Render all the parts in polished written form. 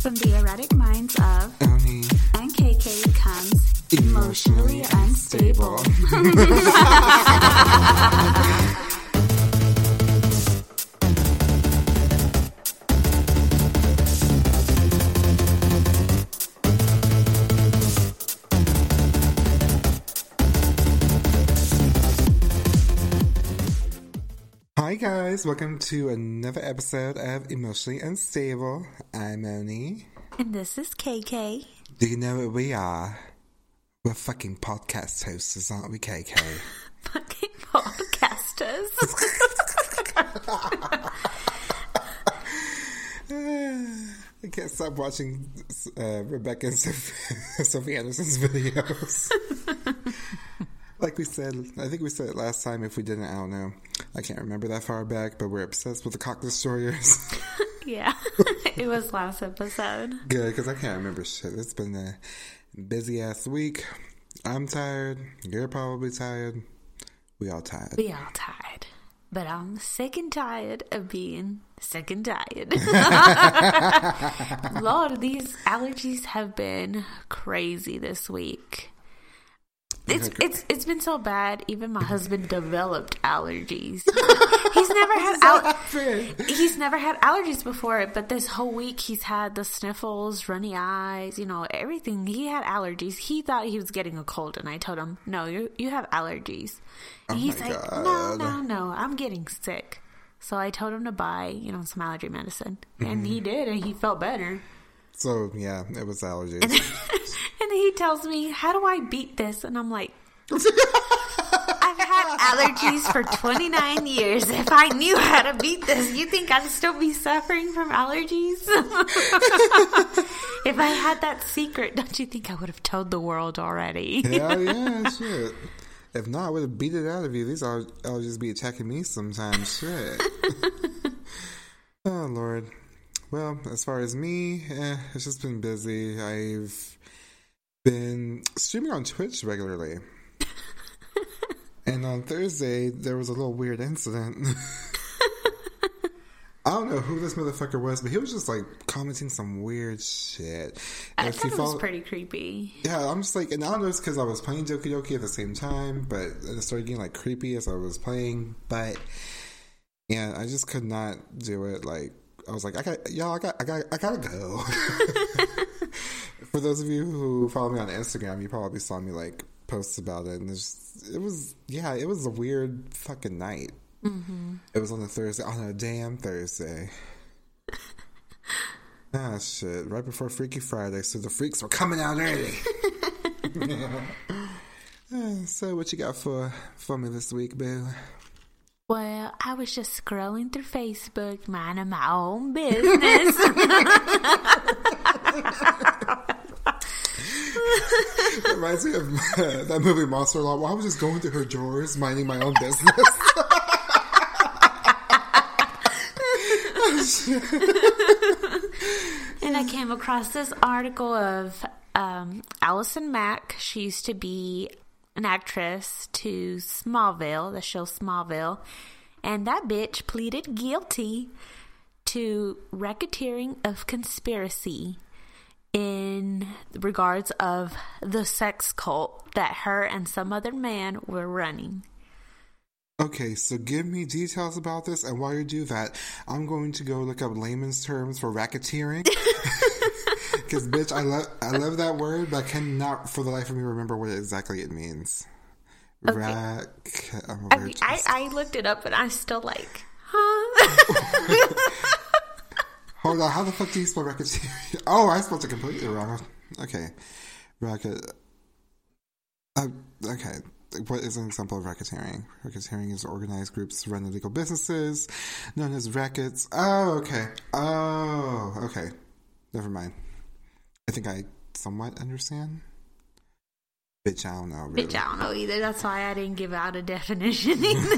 From the erratic minds of Oni and KK comes Emotionally Unstable. Hi guys, welcome to another episode of Emotionally Unstable. I'm Oni. And this is KK. Do you know what we are? We're fucking podcast hosters, aren't we, KK? Fucking podcasters. I can't stop watching Rebecca and Sophie Anderson's videos. Like we said, I think we said it last time. If we didn't, I don't know. I can't remember that far back, but we're obsessed with the Cock Destroyers. Yeah, it was last episode. Good, because I can't remember shit. It's been a busy-ass week. I'm tired. You're probably tired. We all tired. But I'm sick and tired of being sick and tired. Lord, these allergies have been crazy this week. It's been so bad. Even my husband developed allergies. He's never had allergies before, but this whole week he's had the sniffles, runny eyes, you know, everything. He had allergies. He thought he was getting a cold, and I told him, "No, you have allergies." And he's like, God. "No, I'm getting sick." So I told him to buy, you know, some allergy medicine, and he did, and he felt better. So, yeah, it was allergies. And he tells me, how do I beat this? And I'm like, I've had allergies for 29 years. If I knew how to beat this, you think I'd still be suffering from allergies? If I had that secret, don't you think I would have told the world already? Hell yeah, shit. If not, I would have beat it out of you. These allergies be attacking me sometimes. Shit. Oh, Lord. Well, as far as me, it's just been busy. I've been streaming on Twitch regularly. And on Thursday, there was a little weird incident. I don't know who this motherfucker was, but he was just, like, commenting some weird shit. I thought it was pretty creepy. Yeah, I'm just like, and I don't know if it's because I was playing Doki Doki at the same time, but it started getting, like, creepy as I was playing. But, yeah, I just could not do it, like, I was like, I gotta go. For those of you who follow me on Instagram, you probably saw me like posts about it, and it was a weird fucking night. Mm-hmm. It was on a damn Thursday. Ah, shit! Right before Freaky Friday, so the freaks were coming out early. So, what you got for me this week, boo? Well, I was just scrolling through Facebook, minding my own business. That reminds me of that movie, Monster Law. Well, I was just going through her drawers, minding my own business. And I came across this article of Allison Mack. She used to be an actress to Smallville, the show Smallville, and that bitch pleaded guilty to racketeering of conspiracy in regards of the sex cult that her and some other man were running. Okay, so give me details about this, and while you do that, I'm going to go look up layman's terms for racketeering. Because, bitch, I love that word, but I cannot for the life of me remember what exactly it means. Okay. I looked it up, and I'm still like, huh? Hold on, how the fuck do you spell racketeering? Oh, I spelled it completely wrong. Okay. Racket. Okay. What is an example of racketeering? Racketeering is organized groups run illegal businesses, known as rackets. Oh, okay. Never mind. I think I somewhat understand. Bitch, I don't know. Really. Bitch, I don't know either. That's why I didn't give out a definition either.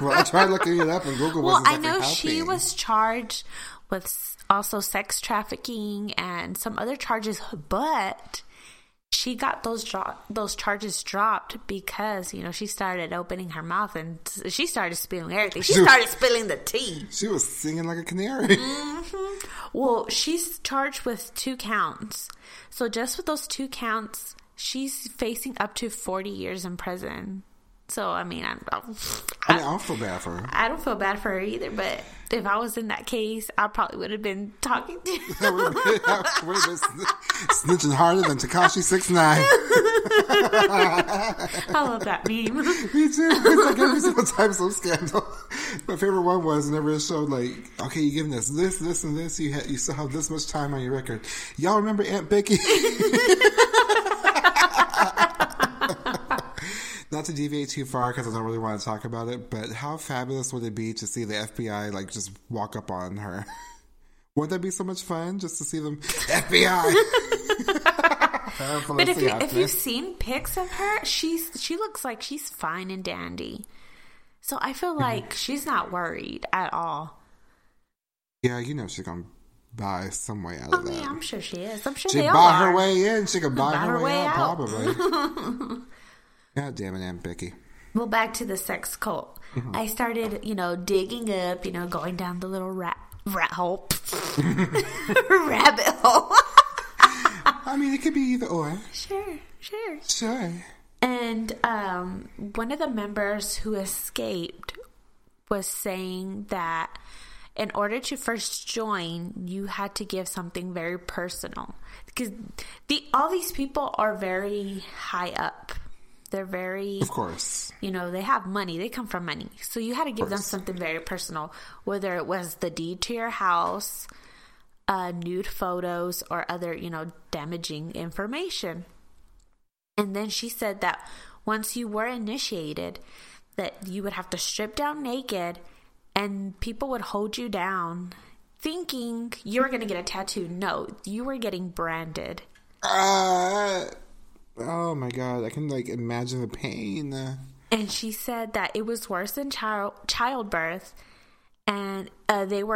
Well, I tried looking it up and Google wasn't helping. Well, I know she was charged with also sex trafficking and some other charges, but she got those charges dropped because, you know, she started opening her mouth and she started spilling everything. She started spilling the tea. She was singing like a canary. Mm-hmm. Well, she's charged with 2 counts. So just with those 2 counts, she's facing up to 40 years in prison. So, I mean, I don't feel bad for her. I don't feel bad for her either, but if I was in that case, I probably would have been talking to you. I would have been snitching harder than Tekashi 6ix9ine. I love that meme. Me too. It's like every single time some scandal. My favorite one was whenever it showed, like, okay, you're giving us this, this, and this. You still have this much time on your record. Y'all remember Aunt Becky? Not to deviate too far because I don't really want to talk about it, but how fabulous would it be to see the FBI, like, just walk up on her? Wouldn't that be so much fun just to see them, FBI? But if you've seen pics of her, she looks like she's fine and dandy. So I feel like she's not worried at all. Yeah, you know she's going to buy some way out of that. I mean, I'm sure she is. I'm sure she bought her way in. She could buy her way out, probably. God damn it, Aunt Becky. Well, back to the sex cult. Mm-hmm. I started, you know, digging up, you know, going down the little rat hole. Rabbit hole. I mean, it could be either or. Sure. And one of the members who escaped was saying that in order to first join, you had to give something very personal. Because all these people are very high up. They're very, of course, you know, they have money. They come from money. So you had to give them something very personal, whether it was the deed to your house, nude photos, or other, you know, damaging information. And then she said that once you were initiated, that you would have to strip down naked and people would hold you down thinking you were going to get a tattoo. No, you were getting branded. Oh my God, I can, like, imagine the pain. And she said that it was worse than childbirth. And it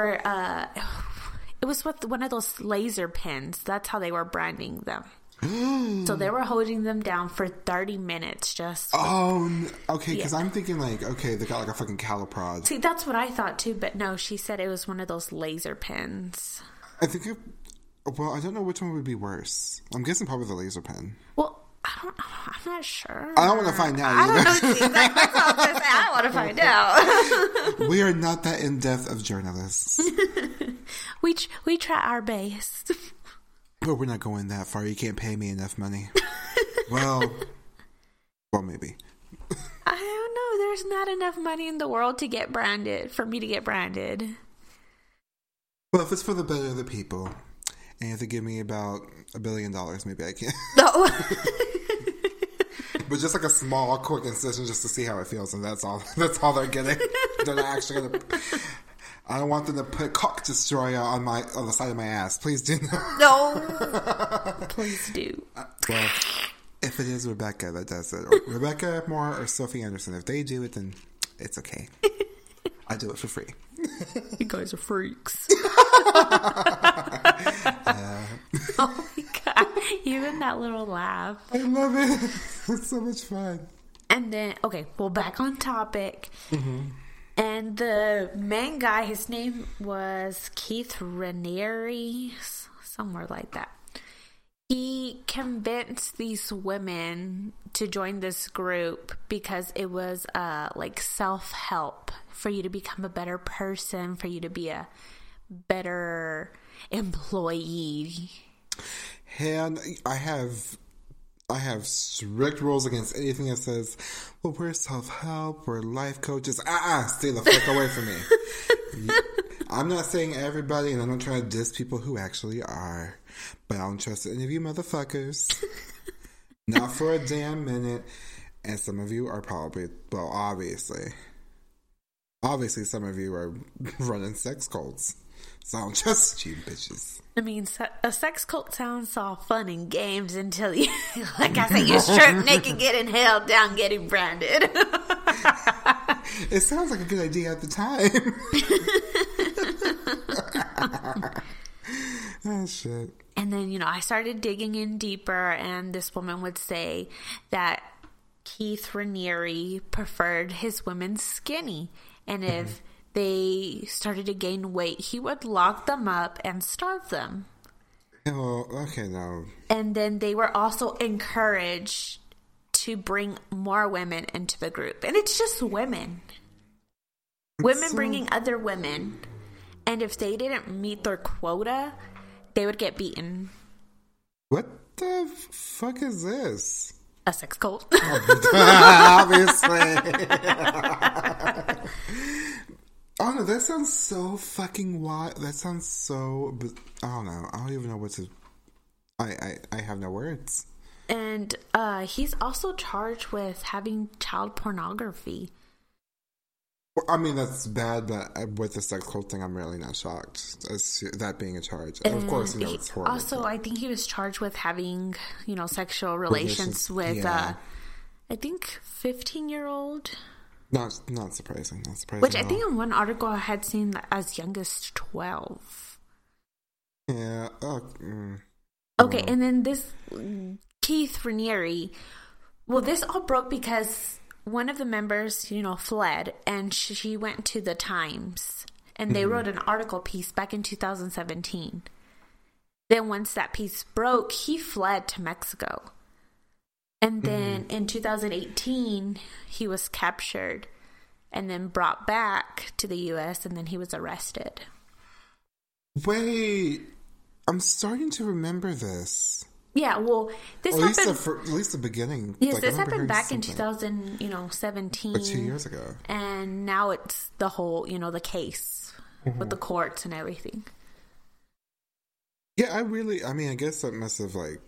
was with one of those laser pins. That's how they were branding them. So they were holding them down for 30 minutes just. Okay, because I'm thinking, like, okay, they got, like, a fucking caliprod. See, that's what I thought too, but no, she said it was one of those laser pins. I think well, I don't know which one would be worse. I'm guessing probably the laser pen. Well, I'm not sure. I don't want to find out either. I don't know the exact result. I want to find out. We are not that in-depth of journalists. We try our best. But we're not going that far. You can't pay me enough money. Well, maybe. I don't know. There's not enough money in the world to get branded, for me to get branded. Well, if it's for the better of the people. And you have to give me about $1 billion, maybe I can. No. But just like a small, quick incision just to see how it feels. And that's all. That's all they're getting. They're not actually going to... I don't want them to put Cock Destroyer on the side of my ass. Please do not. No. Please do. Well, if it is Rebecca that does it. Or Rebecca Moore or Sophie Anderson. If they do it, then it's okay. I do it for free. You guys are freaks. Oh my God. Even that little laugh. I love it. It's so much fun. And then, okay, well, back on topic. Mm-hmm. And the main guy, his name was Keith Raniere, somewhere like that. He convinced these women to join this group because it was like self-help for you to become a better person, for you to be a better employee. And I have strict rules against anything that says, well, we're self-help, we're life coaches. Stay the fuck away from me. I'm not saying everybody, and I'm not trying to diss people who actually are, but I don't trust any of you motherfuckers. Not for a damn minute. And some of you are probably, well, obviously some of you are running sex cults. So I don't trust you bitches. I mean, a sex cult sounds all fun and games until you, like I said, you strip naked, getting held down, getting branded. It sounds like a good idea at the time. Oh, shit. And then, you know, I started digging in deeper, and this woman would say that Keith Raniere preferred his women skinny. And if they started to gain weight, he would lock them up and starve them. Oh, okay, now. And then they were also encouraged to bring more women into the group. And it's just women. Women bringing other women. And if they didn't meet their quota, they would get beaten. What the fuck is this? A sex cult. Obviously. Oh no, that sounds so fucking wild. That sounds so... I don't know. I don't even know what to... I have no words. And he's also charged with having child pornography. Well, I mean, that's bad, but with the sex cult thing, I'm really not shocked as that being a charge. And of course, you know, it's horrible. Also, I think he was charged with having, you know, sexual relations with, I think, 15-year-old. Not surprising. Not surprising. Which I think in one article I had seen as young as 12. Yeah. Okay, and then this Keith Raniere. Well, this all broke because one of the members, you know, fled, and she went to the Times, and they wrote an article piece back in 2017. Then once that piece broke, he fled to Mexico. And then in 2018, he was captured and then brought back to the U.S., and then he was arrested. Wait, I'm starting to remember this. Yeah, well, this happened... At least the beginning. Yes, like, this happened back in 2017. But 2 years ago. And now it's the whole, you know, the case with the courts and everything. Yeah, I guess that must have, like...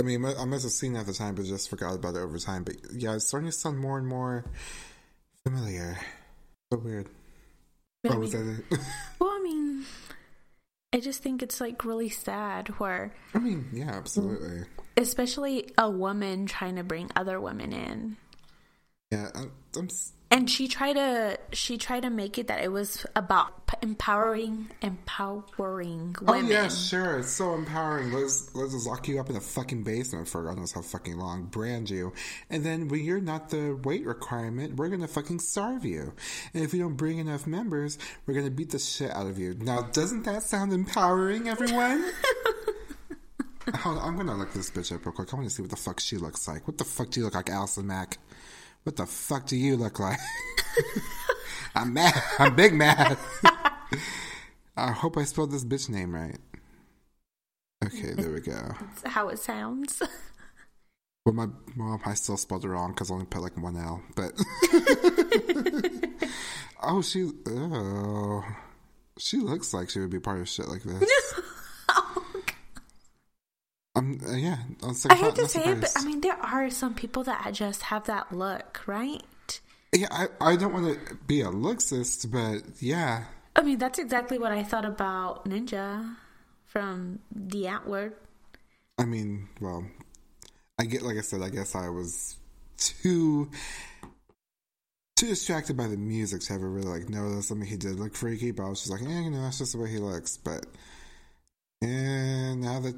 I mean, I must have seen it at the time, but just forgot about it over time. But yeah, it's starting to sound more and more familiar. So weird. But was that it? Well, I mean, I just think it's like really sad where... I mean, yeah, absolutely. Especially a woman trying to bring other women in. Yeah. And she tried to make it that it was about empowering women. Oh yeah, sure, it's so empowering. Let's just lock you up in a fucking basement for God knows how fucking long, brand you, and then when you're not the weight requirement, we're gonna fucking starve you. And if you don't bring enough members, we're gonna beat the shit out of you. Now, doesn't that sound empowering, everyone? Hold on, I'm gonna look this bitch up real quick. I want to see what the fuck she looks like. What the fuck do you look like, Allison Mack? What the fuck do you look like? I'm mad. I'm big mad. I hope I spelled this bitch name right. Okay, there we go. That's how it sounds. Well, my mom, I still spelled it wrong because I only put like one L. But she looks like she would be part of shit like this. Yeah, I hate to say it, but I mean, there are some people that just have that look, right? Yeah, I don't want to be a looksist, but yeah. I mean, that's exactly what I thought about Ninja from the Antwoord. I mean, well, I guess I was too distracted by the music to ever really like notice. I mean, he did look freaky, but I was just like, you know, that's just the way he looks, but. And now that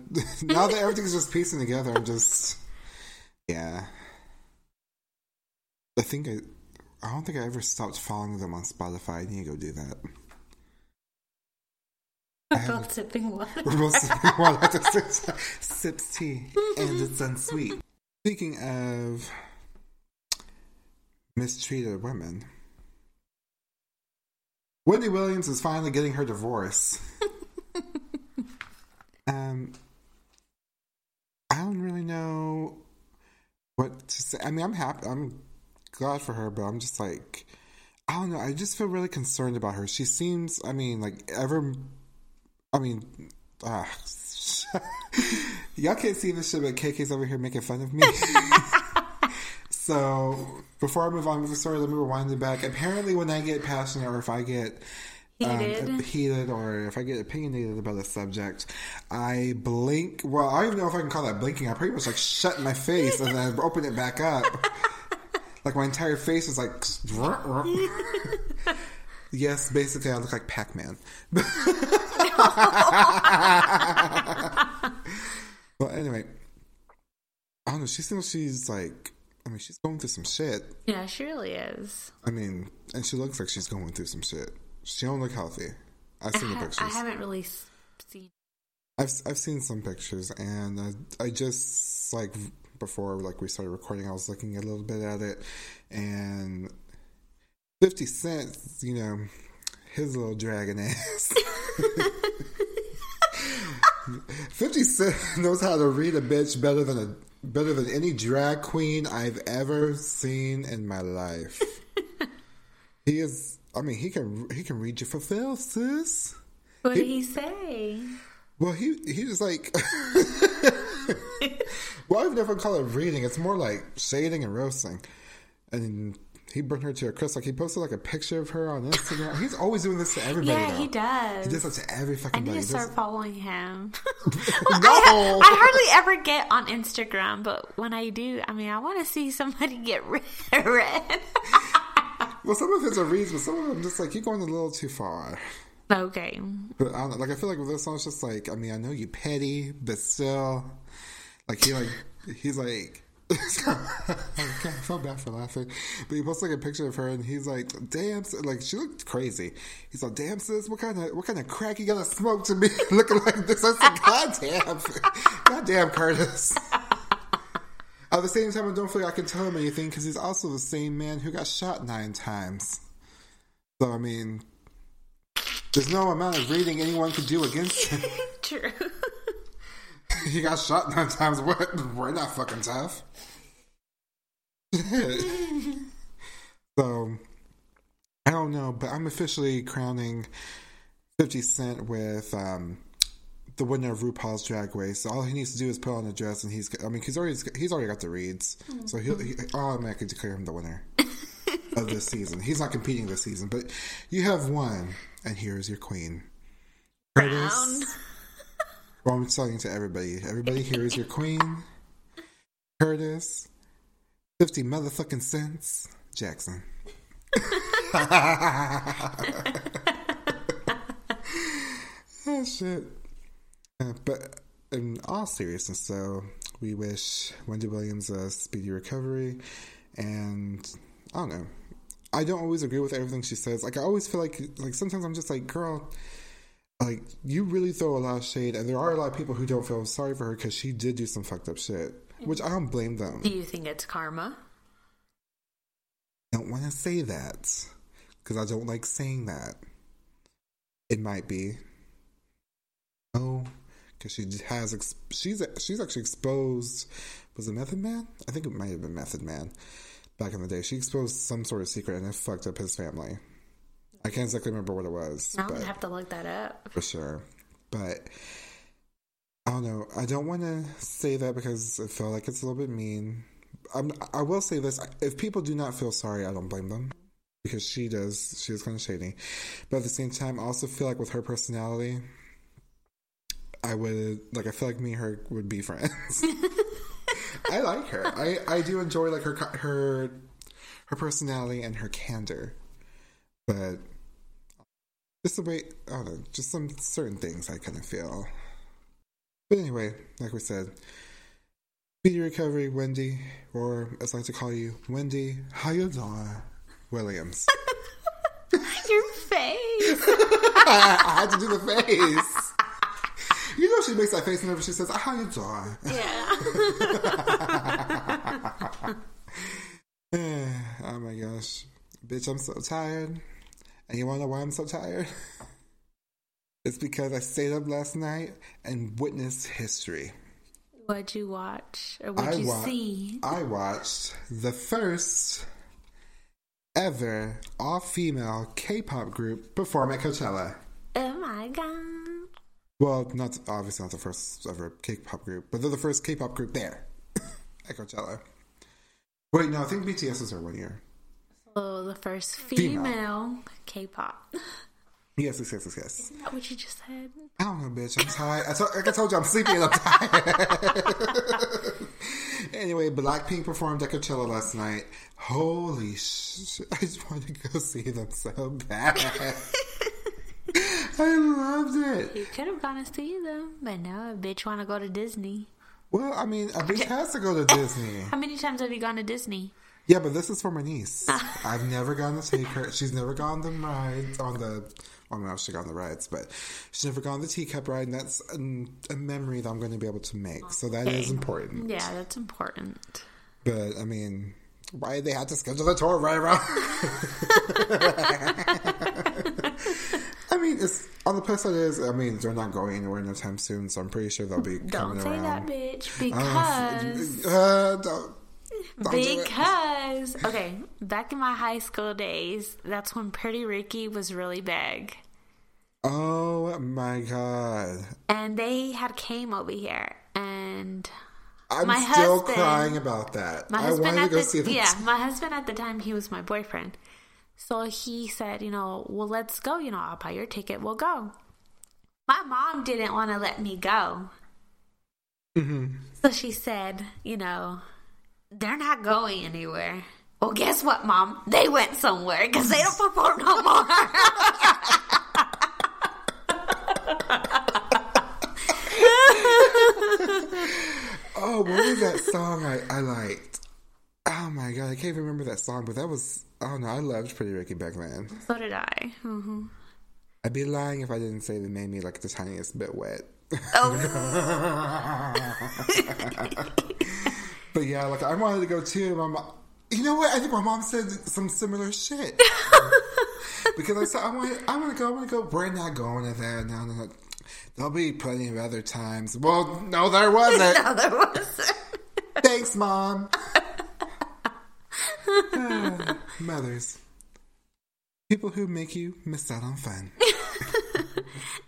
everything's just piecing together, I'm just, yeah. I don't think I ever stopped following them on Spotify. I need to go do that. We're both sipping water. Sips tea, and it's unsweet. Speaking of mistreated women, Wendy Williams is finally getting her divorce. I don't really know what to say. I mean, I'm happy. I'm glad for her, but I'm just like, I don't know. I just feel really concerned about her. She seems, I mean, like y'all can't see this shit, but KK's over here making fun of me. So before I move on with the story, let me rewind it back. Apparently when I get passionate or if I get... heated, or if I get opinionated about a subject, I blink. Well, I don't even know if I can call that blinking. I pretty much like shut my face and then open it back up. Like my entire face is like. Yes, basically I look like Pac-Man. But anyway, I don't know. She seems she's like, I mean, she's going through some shit. Yeah, she really is. I mean, and she looks like she's going through some shit. She don't look healthy. I've seen the pictures. I haven't really seen. I've seen some pictures, and I just, like, before, like, we started recording, I was looking a little bit at it, and 50 Cent, you know, his little dragon ass. 50 Cent knows how to read a bitch better than any drag queen I've ever seen in my life. He is, I mean, he can read you for filth, sis. What did he say? Well, he just like... well, I've never called it reading. It's more like shading and roasting. And he burned her to a crisp. Like, he posted like a picture of her on Instagram. He's always doing this to everybody. Yeah, though. He does. He does that to every fucking body. I need to start following him. Well, no! I hardly ever get on Instagram, but when I do, I mean, I want to see somebody get red. Well, some of it's a reason, but some of them just like, you're going a little too far. Okay. But I don't know, like, I feel like with this song, it's just like, I mean, I know you petty, but still, like, he's like, I felt bad for laughing, but he posts like a picture of her, and he's like, damn, like, she looked crazy. He's like, damn, sis, what kind of crack you gotta smoke to be looking like this? I said, goddamn Curtis. At the same time, I don't feel like I can tell him anything, because he's also the same man who got shot 9 times. So, I mean... There's no amount of reading anyone could do against him. True. He got shot 9 times. We're not fucking tough. So, I don't know, but I'm officially crowning 50 Cent with the winner of RuPaul's Drag Race. So all he needs to do is put on a dress, and he's already got the reads. Mm-hmm. So he'll automatically declare him the winner of this season. He's not competing this season, but you have won. And here is your queen. Curtis. Well, I'm telling to everybody. Everybody, here is your queen. Curtis. 50 motherfucking cents. Jackson. Oh, shit. But in all seriousness, though, we wish Wendy Williams a speedy recovery. And, I don't know. I don't always agree with everything she says. Like, I always feel like sometimes I'm just like, girl, like, you really throw a lot of shade. And there are a lot of people who don't feel sorry for her because she did do some fucked up shit, which I don't blame them. Do you think it's karma? I don't want to say that because I don't like saying that. It might be. Oh, because she has, she's actually exposed, was it Method Man? I think it might have been Method Man. Back in the day, she exposed some sort of secret and it fucked up his family. I can't exactly remember what it was. I'm going to have to look that up. For sure. But, I don't know. I don't want to say that because I feel like it's a little bit mean. I will say this. If people do not feel sorry, I don't blame them. Because she does. She is kind of shady. But at the same time, I also feel like with her personality, I feel like me and her would be friends. I like her. I do enjoy like her personality and her candor, but just the way, I don't know, just some certain things I kind of feel. But anyway, like we said, speedy recovery, Wendy, or as I like to call you, Wendy Hayodar Williams. Your face. I had to do the face. You know she makes that face whenever she says, "How you doing?" Yeah. Oh my gosh, bitch! I'm so tired, and you wanna know why I'm so tired? It's because I stayed up last night and witnessed history. What'd you watch? Or what'd you see? I watched the first ever all-female K-pop group perform at Coachella. Oh my god. Well, obviously not the first ever K-pop group, but they're the first K-pop group there at Coachella. Wait, no, I think BTS was there one year. So the first female K-pop. Yes. Isn't that what you just said? I don't know, bitch. I'm tired. I told you I'm sleepy and I'm tired. Anyway, Blackpink performed at Coachella last night. Holy shit. I just wanted to go see them so bad. I loved it. You could have gone to see them, but no, a bitch want to go to Disney. Well, I mean, a bitch has to go to Disney. How many times have you gone to Disney? Yeah, but this is for my niece. I've never gone to take her. She's never gone to rides on the... Well, no, she's gone on the rides, but she's never gone on the teacup ride, and that's a memory that I'm going to be able to make. Okay. So that is important. Yeah, that's important. But, I mean, why did they have to schedule the tour right around? I mean, it's... On the plus side is, I mean, they're not going anywhere no time soon, so I'm pretty sure they'll be coming around. Don't say that, bitch, because... Don't okay, back in my high school days, that's when Pretty Ricky was really big. Oh my god! And they had came over here, and I'm still crying about that. I wanted to go see that. Yeah, my husband at the time, he was my boyfriend, so he said, you know, well, let's go. You know, I'll buy your ticket. We'll go. My mom didn't want to let me go, so she said, you know, they're not going anywhere. Well, guess what, Mom? They went somewhere because they don't perform no more. Oh, what was that song I liked? Oh, my God. I can't remember that song, but that was... Oh, no. I loved Pretty Ricky back then. So did I. Mm-hmm. I'd be lying if I didn't say they made me like the tiniest bit wet. Oh. But yeah, like I wanted to go too. My mom, you know what? I think my mom said some similar shit because I said I want to go. We're not going to that. No. There'll be plenty of other times. Well, no, there wasn't. No, there wasn't. Thanks, Mom. Mothers, people who make you miss out on fun.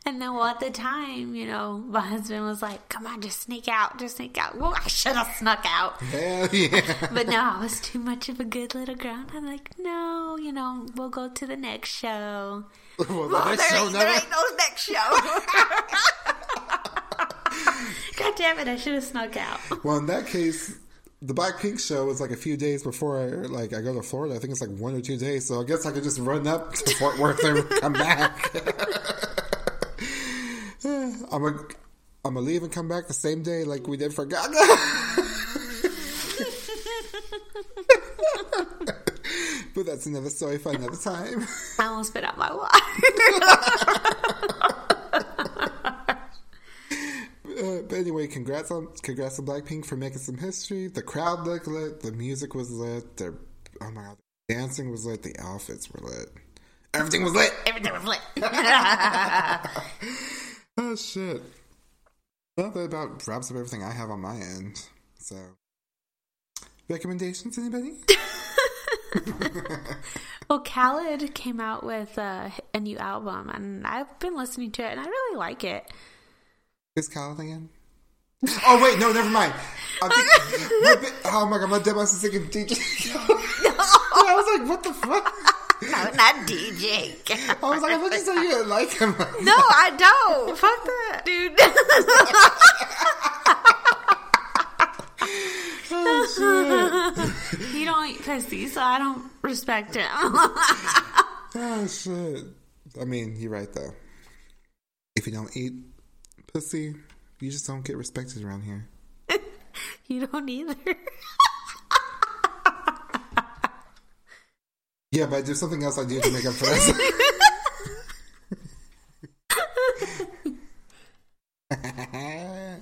And then, well, at the time, you know, my husband was like, come on, just sneak out. Well, I should have snuck out. Hell yeah. But no, I was too much of a good little girl. I'm like, no, you know, we'll go to the next show. Well, there ain't no next show. God damn it, I should have snuck out. Well, in that case... The Blackpink show was like a few days before I go to Florida. I think it's like 1 or 2 days. So I guess I could just run up to Fort Worth and come back. I'm gonna leave and come back the same day like we did for Gaga. But that's another story for another time. I almost spit out my water. But anyway, congrats on Blackpink for making some history. The crowd looked lit. The music was lit. The dancing was lit. The outfits were lit. Everything was lit. Oh, shit. Well, that about wraps up everything I have on my end. So, recommendations, anybody? Well, Khalid came out with a new album, and I've been listening to it, and I really like it. Is Khalid again? Oh, wait, no, never mind. Oh my god, my dad was thinking DJ. I was like, what the fuck? No, not DJ. I was like, I thought you said you didn't like him. Like, no, I don't. Fuck that, dude. Oh, shit. He don't eat pussy, so I don't respect him. Oh, shit. I mean, you're right, though. If you don't eat pussy, you just don't get respected around here. You don't either. Yeah, but there's something else I do to make up for that.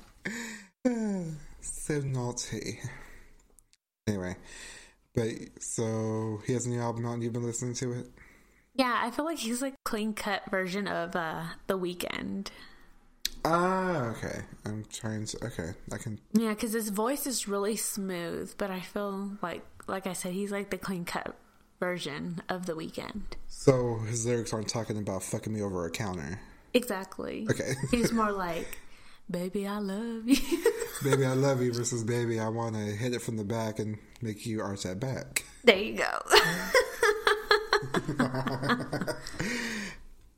So naughty. Anyway, but so he has a new album out and you've been listening to it? Yeah, I feel like he's like clean cut version of The Weeknd. Ah, okay. I'm trying to... Okay, I can... Yeah, because his voice is really smooth, but I feel like I said, he's like the clean-cut version of The Weeknd. So his lyrics aren't talking about fucking me over a counter. Exactly. Okay. He's more like, baby, I love you. Baby, I love you versus baby, I want to hit it from the back and make you arch that back. There you go.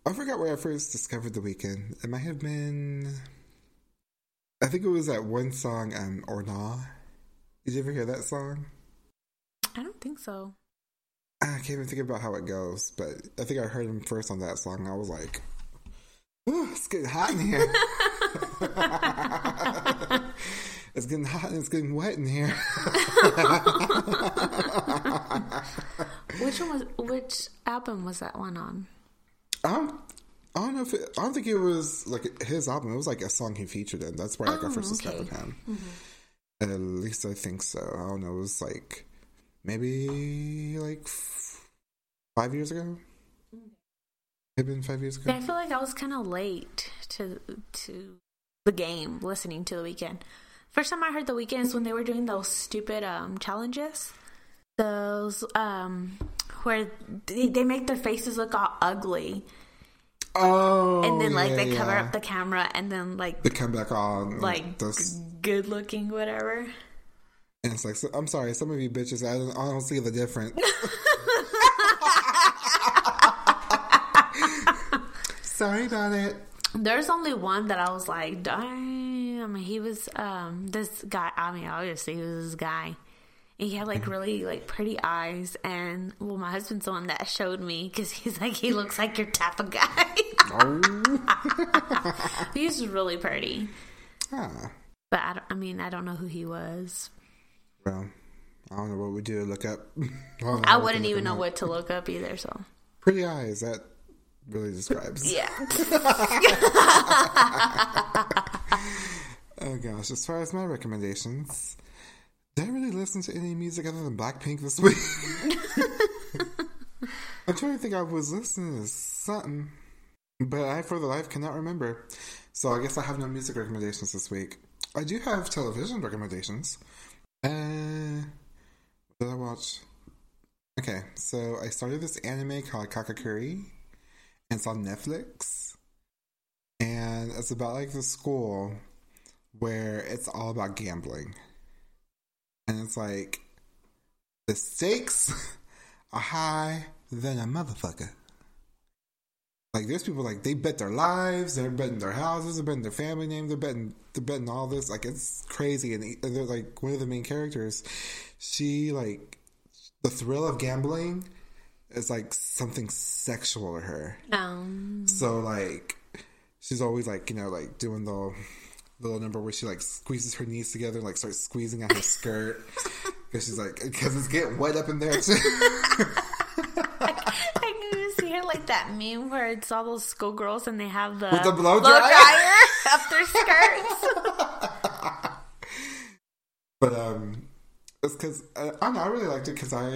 I forgot where I first discovered The Weeknd. It might have been... I think it was that one song, Or Nah. Did you ever hear that song? I don't think so. I can't even think about how it goes, but I think I heard him first on that song, and I was like, ooh, it's getting hot in here. It's getting hot and it's getting wet in here. Which album was that one on? I don't know if it, I don't think it was like his album. It was like a song he featured in. That's where I got first discovered him. Mm-hmm. At least I think so. I don't know. It was like maybe like 5 years ago. It had been 5 years ago. Yeah, I feel like I was kind of late to the game listening to The Weeknd. First time I heard The Weeknd is when they were doing those stupid challenges. Those where they make their faces look all ugly. Oh, and then like they cover up the camera, and then like they come back on like those... good looking whatever. And it's like, so, I'm sorry, some of you bitches, I don't see the difference. Sorry about it. There's only one that I was like, damn, he was this guy. I mean, obviously he was this guy. He had like really like pretty eyes, and well, my husband's the one that showed me because he's like, he looks like your type of guy. Oh. He's really pretty. Ah. But I don't know who he was. Well, I don't know what we do to look up. I wouldn't even know what to look up either. So pretty eyes, that really describes. Yeah. Oh gosh! As far as my recommendations. Did I really listen to any music other than Blackpink this week? I'm trying to think. I was listening to something, but I, for the life, cannot remember. So I guess I have no music recommendations this week. I do have television recommendations. Did I watch? Okay, so I started this anime called Kakakuri, and it's on Netflix. And it's about like the school where it's all about gambling. And it's like, the stakes are high than a motherfucker. Like, there's people like, they bet their lives, they're betting their houses, they're betting their family name, they're betting all this. Like, it's crazy. And they're like, one of the main characters, she, like, the thrill of gambling is, like, something sexual to her. So, like, she's always, like, you know, like, doing the... little number where she like squeezes her knees together and like starts squeezing at her skirt because she's like, because it's getting wet up in there too. I can see her like that meme where it's all those schoolgirls and they have the, with the blow dryer up their skirts. But it's because I don't know, I really liked it because I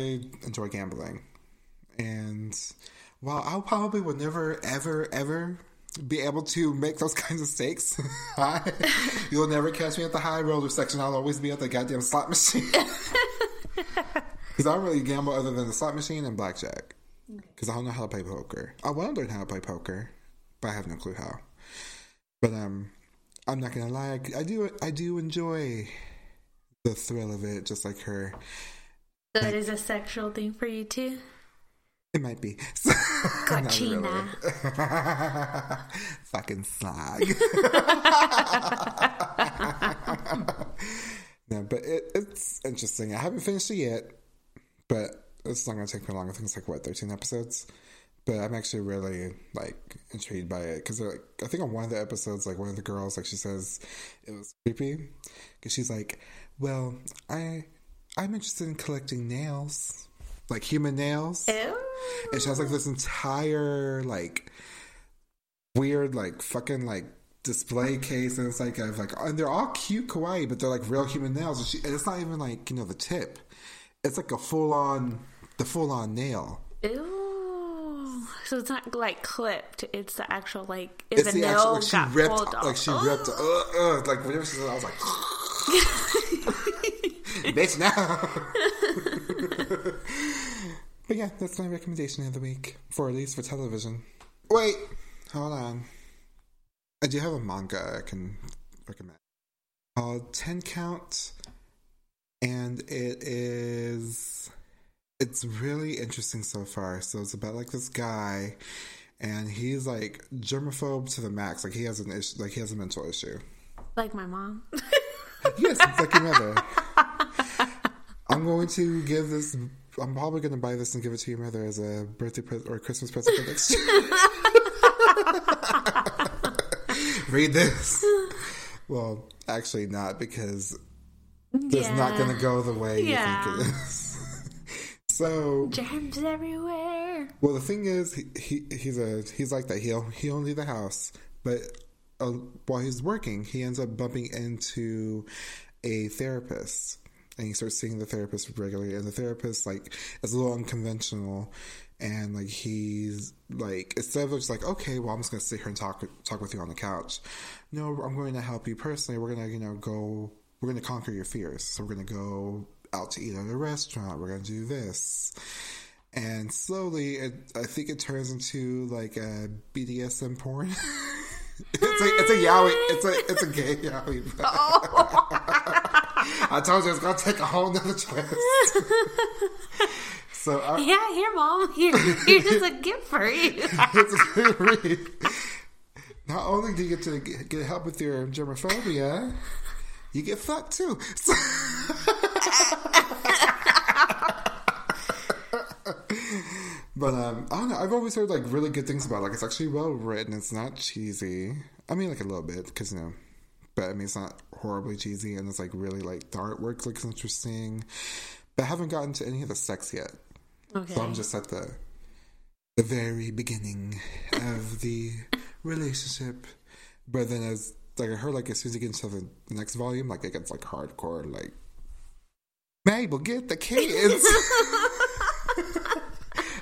enjoy gambling, and while I probably would never ever be able to make those kinds of stakes. You'll never catch me at the high roller section. I'll always be at the goddamn slot machine. Because I don't really gamble other than the slot machine and blackjack. Because I don't know how to play poker. I want to learn how to play poker, but I have no clue how. But I'm not going to lie. I do enjoy the thrill of it, just like her. So it is a sexual thing for you too? It might be. Cochina. Not really. Fucking slag. No, but it's interesting. I haven't finished it yet, but it's not going to take me long. I think it's like, 13 episodes? But I'm actually really, like, intrigued by it. Because like, I think on one of the episodes, like, one of the girls, like, she says it was creepy. Because she's like, well, I'm interested in collecting nails. Like human nails. Ew. And she has like this entire like weird like fucking like display case, and it's like I've like, and they're all cute kawaii, but they're like real human nails, and it's not even like, you know, the tip, it's like the full on nail. Ew. So it's not like clipped, it's the actual like, it's the nail actual, like, she ripped like whatever she said, I was like bitch now. But yeah, that's my recommendation of the week, for at least for television. Wait, hold on. I do have a manga I can recommend called 10 Count, and it's really interesting so far. So it's about like this guy, and he's like germaphobe to the max. Like he has an issue, like he has a mental issue. Like my mom. Yes, it's like your mother. I'm probably going to buy this and give it to your mother as a birthday present or a Christmas present for next year. Read this. Well, actually not, because that's not going to go the way you think it is. So germs everywhere. Well, the thing is, he's like that. He'll leave the house, but while he's working, he ends up bumping into a therapist, and he starts seeing the therapist regularly. And the therapist is a little unconventional. And, he's, instead of just okay, well, I'm just going to sit here and talk with you on the couch. No, I'm going to help you personally. We're going to, we're going to conquer your fears. So we're going to go out to eat at a restaurant. We're going to do this. And slowly, I think it turns into, a BDSM porn. It's a gay yaoi. Oh. I told you it's going to take a whole nother twist. So here, Mom. Here's just a gift for you. It's a good read. Not only do you get to get help with your germophobia, you get fucked too. But I don't know. I've always heard really good things about it. It's actually well written. It's not cheesy. I mean, a little bit because but I mean, it's not horribly cheesy, and it's really the artwork looks interesting. But I haven't gotten to any of the sex yet. Okay. So I'm just at the very beginning of the relationship. But then as I heard as soon as you get into the next volume, it gets hardcore, Mabel, get the kids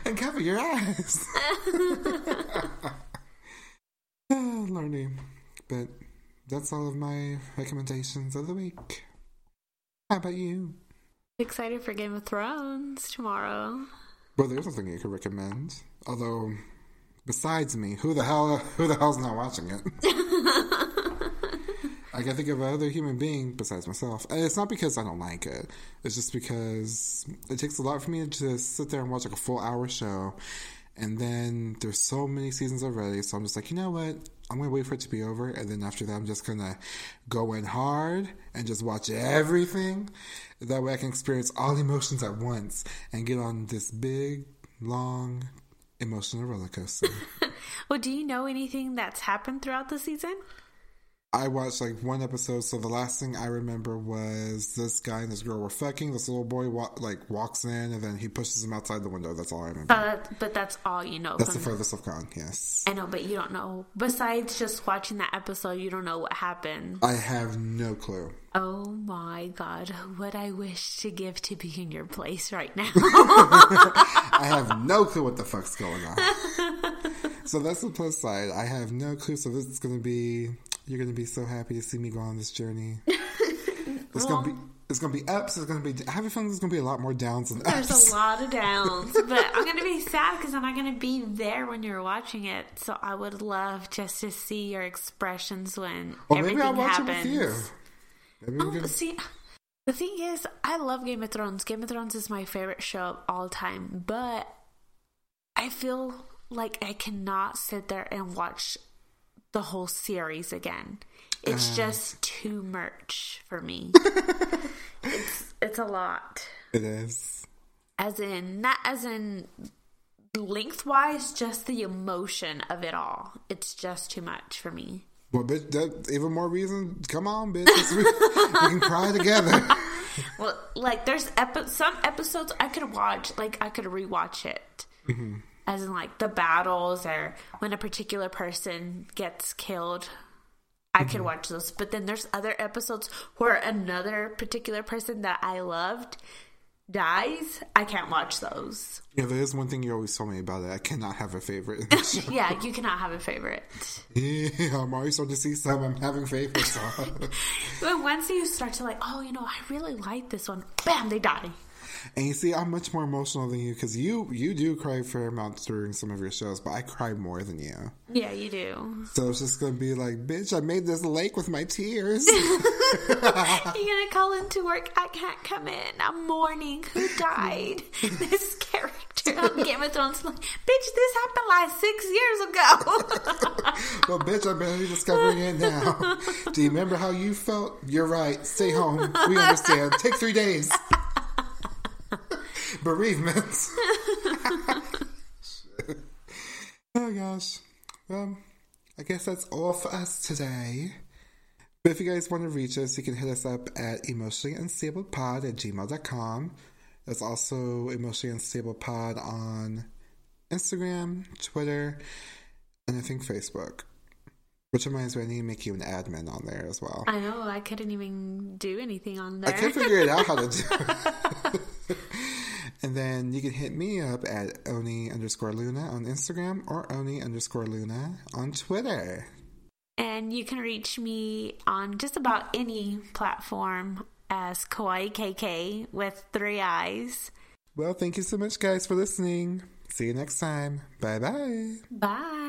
and cover your eyes. Learning. But that's all of my recommendations of the week. How about you? Excited for Game of Thrones tomorrow. Well, there's something you could recommend. Although, besides me, who the hell's not watching it? I can think of another human being besides myself. And it's not because I don't like it. It's just because it takes a lot for me to just sit there and watch a full hour show. And then there's so many seasons already. So I'm just you know what? I'm going to wait for it to be over. And then after that, I'm just going to go in hard and just watch everything. That way I can experience all emotions at once and get on this big, long, emotional roller coaster. Well, do you know anything that's happened throughout the season? I watched one episode. So the last thing I remember was this guy and this girl were fucking. This little boy walks in and then he pushes him outside the window. That's all I remember. But that's all you know. That's the furthest I've gone, yes. I know, but you don't know. Besides just watching that episode, you don't know what happened. I have no clue. Oh my God. What I wish to give to be in your place right now. I have no clue what the fuck's going on. So that's the plus side. I have no clue. So this is going to be... You're going to be so happy to see me go on this journey. It's going to be ups. It's going to be... I have a feeling there's going to be a lot more downs than ups. There's a lot of downs. But I'm going to be sad because I'm not going to be there when you're watching it. So I would love just to see your expressions when everything happens. Maybe I'll watch it with you. See, the thing is, I love Game of Thrones. Game of Thrones is my favorite show of all time. But I feel like I cannot sit there and watch the whole series again. It's just too much for me. It's a lot. It is. Not as in lengthwise, just the emotion of it all. It's just too much for me. Well, bitch, that's even more reason. Come on, bitch. We can cry together. Well, there's some episodes I could watch. I could rewatch it. Mm-hmm. As in, the battles or when a particular person gets killed, I could watch those. But then there's other episodes where another particular person that I loved dies. I can't watch those. Yeah, there is one thing you always told me about it. I cannot have a favorite. Yeah, you cannot have a favorite. Yeah, I'm always starting to see some. I'm having favorites. But once you start to I really like this one. Bam, they die. And you see, I'm much more emotional than you because you do cry a fair amount during some of your shows, but I cry more than you. Yeah, you do. So it's just going to be bitch, I made this lake with my tears. You're going to call into work. I can't come in. I'm mourning. Who died? This character on Game of Thrones. Bitch, this happened 6 years ago. Well, bitch, I'm barely discovering it now. Do you remember how you felt? You're right. Stay home. We understand. Take 3 days. Bereavements. Oh gosh. Well, I guess that's all for us today. But if you guys want to reach us, you can hit us up at emotionallyunstablepod@gmail.com. There's also Emotionally Unstable Pod on Instagram, Twitter, and I think Facebook. Which reminds me, I need to make you an admin on there as well. I know, I couldn't even do anything on there. I can't figure it out how to do it. And then you can hit me up at Oni_Luna on Instagram or Oni_Luna on Twitter. And you can reach me on just about any platform as Kawaii KK with 3 eyes. Well, thank you so much, guys, for listening. See you next time. Bye-bye. Bye.